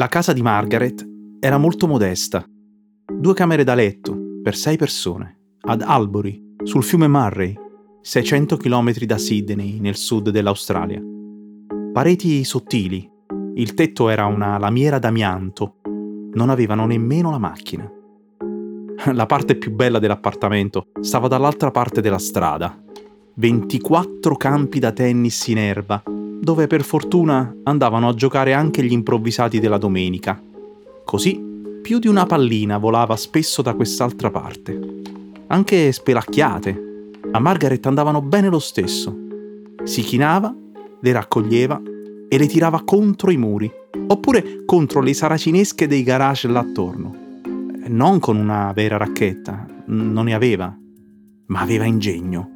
La casa di Margaret era molto modesta. 2 camere da letto per 6 persone ad Albury, sul fiume Murray, 600 km da Sydney, nel sud dell'Australia. Pareti sottili, il tetto era una lamiera d'amianto, non avevano nemmeno la macchina. La parte più bella dell'appartamento stava dall'altra parte della strada. 24 campi da tennis in erba, dove per fortuna andavano a giocare anche gli improvvisati della domenica. Così più di una pallina volava spesso da quest'altra parte. Anche spelacchiate. A Margaret andavano bene lo stesso. Si chinava, le raccoglieva e le tirava contro i muri, oppure contro le saracinesche dei garage là attorno. Non con una vera racchetta, non ne aveva, ma aveva ingegno.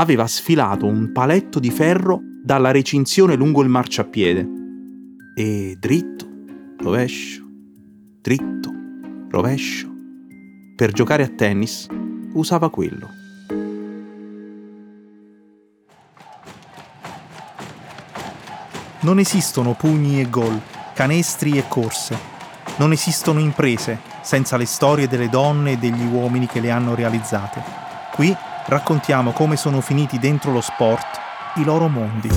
Aveva sfilato un paletto di ferro dalla recinzione lungo il marciapiede. E dritto, rovescio, dritto, rovescio. Per giocare a tennis usava quello. Non esistono pugni e gol, canestri e corse. Non esistono imprese senza le storie delle donne e degli uomini che le hanno realizzate. Qui raccontiamo come sono finiti dentro lo sport i loro mondi.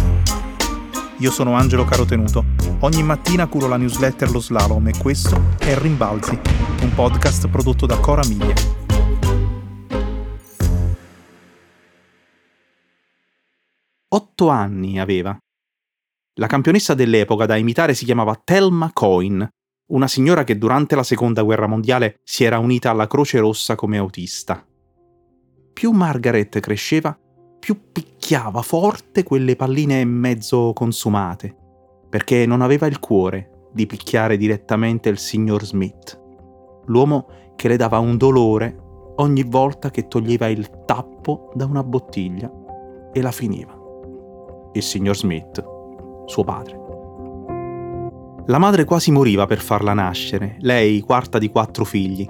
Io sono Angelo Carotenuto. Ogni mattina curo la newsletter Lo Slalom e questo è Rimbalzi, un podcast prodotto da Cora Media. Otto anni aveva. La campionessa dell'epoca da imitare si chiamava Thelma Coyne, una signora che durante la Seconda Guerra Mondiale si era unita alla Croce Rossa come autista. Più Margaret cresceva, più picchiava forte quelle palline mezzo consumate, perché non aveva il cuore di picchiare direttamente il signor Smith, l'uomo che le dava un dolore ogni volta che toglieva il tappo da una bottiglia e la finiva. Il signor Smith, suo padre. La madre quasi moriva per farla nascere, lei quarta di 4 figli.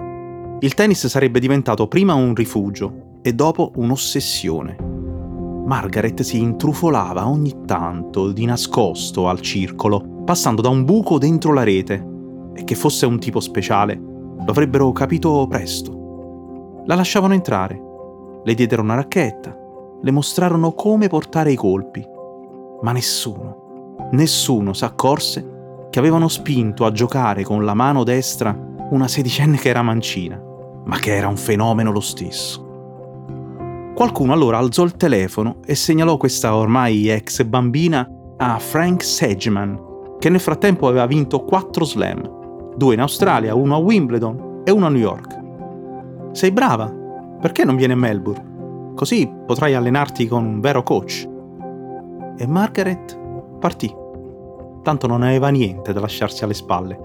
Il tennis sarebbe diventato prima un rifugio e dopo un'ossessione. Margaret si intrufolava ogni tanto di nascosto al circolo, passando da un buco dentro la rete, e che fosse un tipo speciale lo avrebbero capito presto. La lasciavano entrare, le diedero una racchetta, le mostrarono come portare i colpi, ma Nessuno si accorse che avevano spinto a giocare con la mano destra una sedicenne che era mancina, ma che era un fenomeno lo stesso. Qualcuno allora alzò il telefono e segnalò questa ormai ex bambina a Frank Sedgman, che nel frattempo aveva vinto 4 slam, 2 in Australia, 1 a Wimbledon e 1 a New York. «Sei brava? Perché non vieni a Melbourne? Così potrai allenarti con un vero coach». E Margaret partì. Tanto non aveva niente da lasciarsi alle spalle.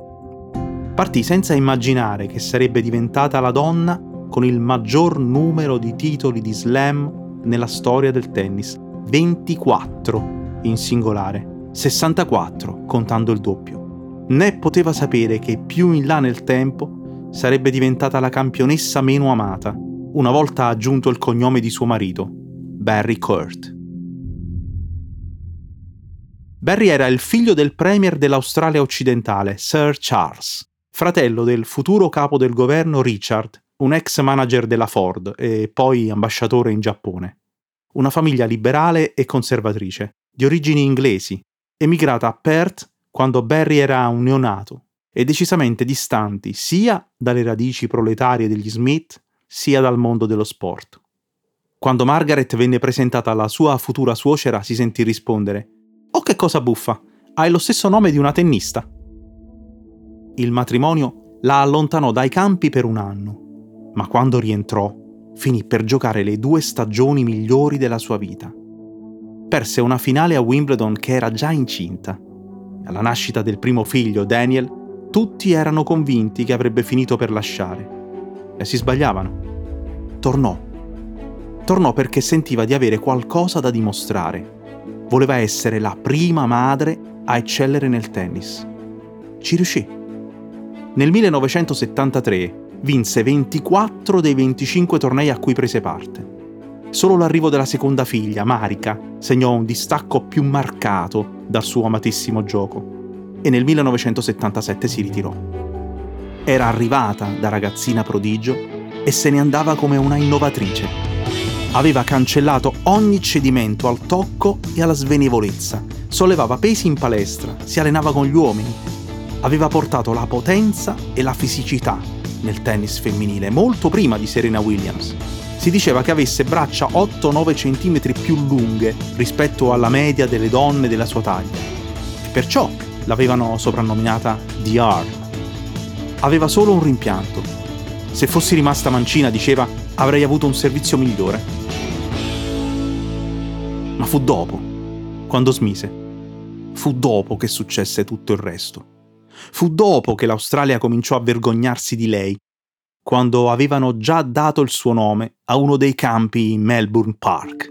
Partì senza immaginare che sarebbe diventata la donna con il maggior numero di titoli di slam nella storia del tennis. 24 in singolare, 64 contando il doppio. Né poteva sapere che più in là nel tempo sarebbe diventata la campionessa meno amata, una volta aggiunto il cognome di suo marito, Barry Court. Barry era il figlio del premier dell'Australia occidentale, Sir Charles, fratello del futuro capo del governo Richard, un ex manager della Ford e poi ambasciatore in Giappone. Una famiglia liberale e conservatrice, di origini inglesi, emigrata a Perth quando Barry era un neonato e decisamente distanti sia dalle radici proletarie degli Smith sia dal mondo dello sport. Quando Margaret venne presentata alla sua futura suocera si sentì rispondere: «Oh, che cosa buffa! Hai lo stesso nome di una tennista!» Il matrimonio la allontanò dai campi per un anno, ma quando rientrò finì per giocare le 2 stagioni migliori della sua vita. Perse una finale a Wimbledon che era già incinta. Alla nascita del primo figlio, Daniel, tutti erano convinti che avrebbe finito per lasciare. E si sbagliavano. Tornò perché sentiva di avere qualcosa da dimostrare. Voleva essere la prima madre a eccellere nel tennis. Ci riuscì. Nel 1973 vinse 24 dei 25 tornei a cui prese parte. Solo l'arrivo della seconda figlia, Marika, segnò un distacco più marcato dal suo amatissimo gioco. e nel 1977 si ritirò. Era arrivata da ragazzina prodigio e se ne andava come una innovatrice. Aveva cancellato ogni cedimento al tocco e alla svenevolezza, sollevava pesi in palestra, si allenava con gli uomini, aveva portato la potenza e la fisicità nel tennis femminile molto prima di Serena Williams. Si diceva che avesse braccia 8-9 cm più lunghe rispetto alla media delle donne della sua taglia, e perciò l'avevano soprannominata The R. Aveva solo un rimpianto. Se fossi rimasta mancina, diceva, avrei avuto un servizio migliore. Ma fu dopo, quando smise. Fu dopo che successe tutto il resto. Fu dopo che l'Australia cominciò a vergognarsi di lei, quando avevano già dato il suo nome a uno dei campi in Melbourne Park.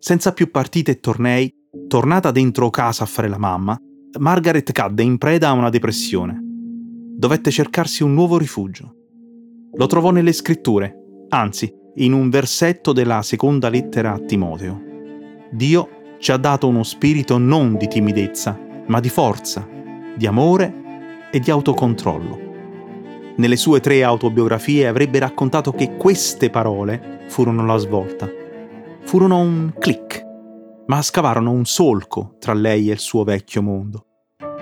Senza più partite e tornei, tornata dentro casa a fare la mamma, Margaret cadde in preda a una depressione. Dovette cercarsi un nuovo rifugio. Lo trovò nelle scritture, anzi, in un versetto della seconda lettera a Timoteo. Dio ci ha dato uno spirito non di timidezza, ma di forza, di amore e di autocontrollo. Nelle sue 3 autobiografie avrebbe raccontato che queste parole furono la svolta. Furono un click, ma scavarono un solco tra lei e il suo vecchio mondo.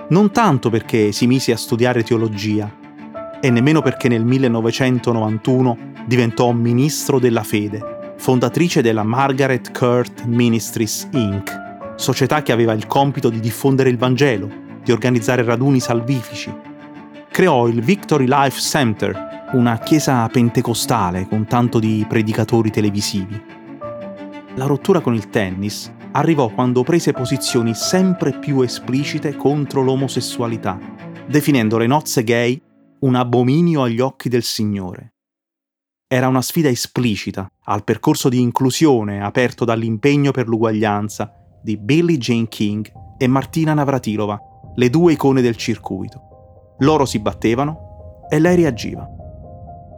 Non tanto perché si mise a studiare teologia, e nemmeno perché nel 1991 diventò ministro della fede, fondatrice della Margaret Court Ministries Inc., società che aveva il compito di diffondere il Vangelo, di organizzare raduni salvifici. Creò il Victory Life Center, una chiesa pentecostale con tanto di predicatori televisivi. La rottura con il tennis arrivò quando prese posizioni sempre più esplicite contro l'omosessualità, definendo le nozze gay un abominio agli occhi del Signore. Era una sfida esplicita al percorso di inclusione aperto dall'impegno per l'uguaglianza di Billie Jean King e Martina Navratilova, le 2 icone del circuito. Loro si battevano e lei reagiva.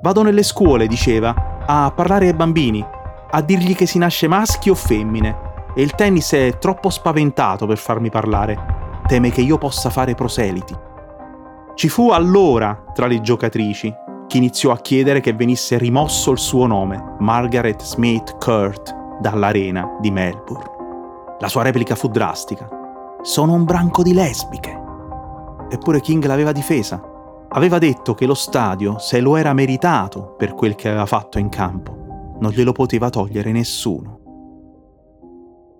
Vado nelle scuole, diceva, a parlare ai bambini, a dirgli che si nasce maschi o femmine, e il tennis è troppo spaventato per farmi parlare, teme che io possa fare proseliti. Ci fu allora, tra le giocatrici, chi iniziò a chiedere che venisse rimosso il suo nome, Margaret Smith Court, dall'arena di Melbourne. La sua replica fu drastica. Sono un branco di lesbiche. Eppure King l'aveva difesa. Aveva detto che lo stadio se lo era meritato per quel che aveva fatto in campo. Non glielo poteva togliere nessuno.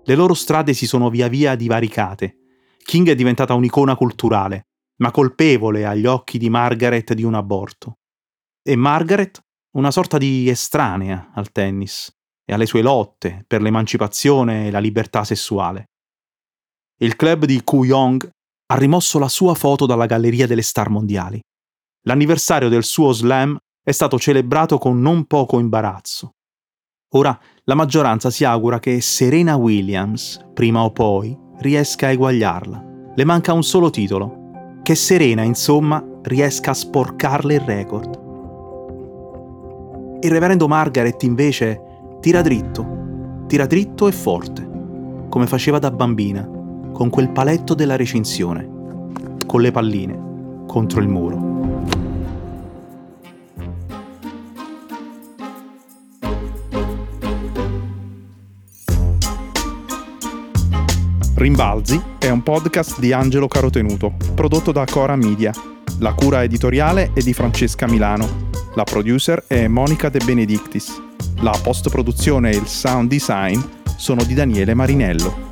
Le loro strade si sono via via divaricate. King è diventata un'icona culturale, ma colpevole agli occhi di Margaret di un aborto. E Margaret, una sorta di estranea al tennis e alle sue lotte per l'emancipazione e la libertà sessuale. Il club di Kooyong ha rimosso la sua foto dalla galleria delle star mondiali. L'anniversario del suo slam è stato celebrato con non poco imbarazzo. Ora la maggioranza si augura che Serena Williams, prima o poi, riesca a eguagliarla. Le manca un solo titolo. Che Serena, insomma, riesca a sporcarle il record. Il reverendo Margaret, invece, tira dritto e forte, come faceva da bambina, con quel paletto della recinzione, con le palline contro il muro. Rimbalzi è un podcast di Angelo Carotenuto, prodotto da Cora Media. La cura editoriale è di Francesca Milano. La producer è Monica De Benedictis. La post-produzione e il sound design sono di Daniele Marinello.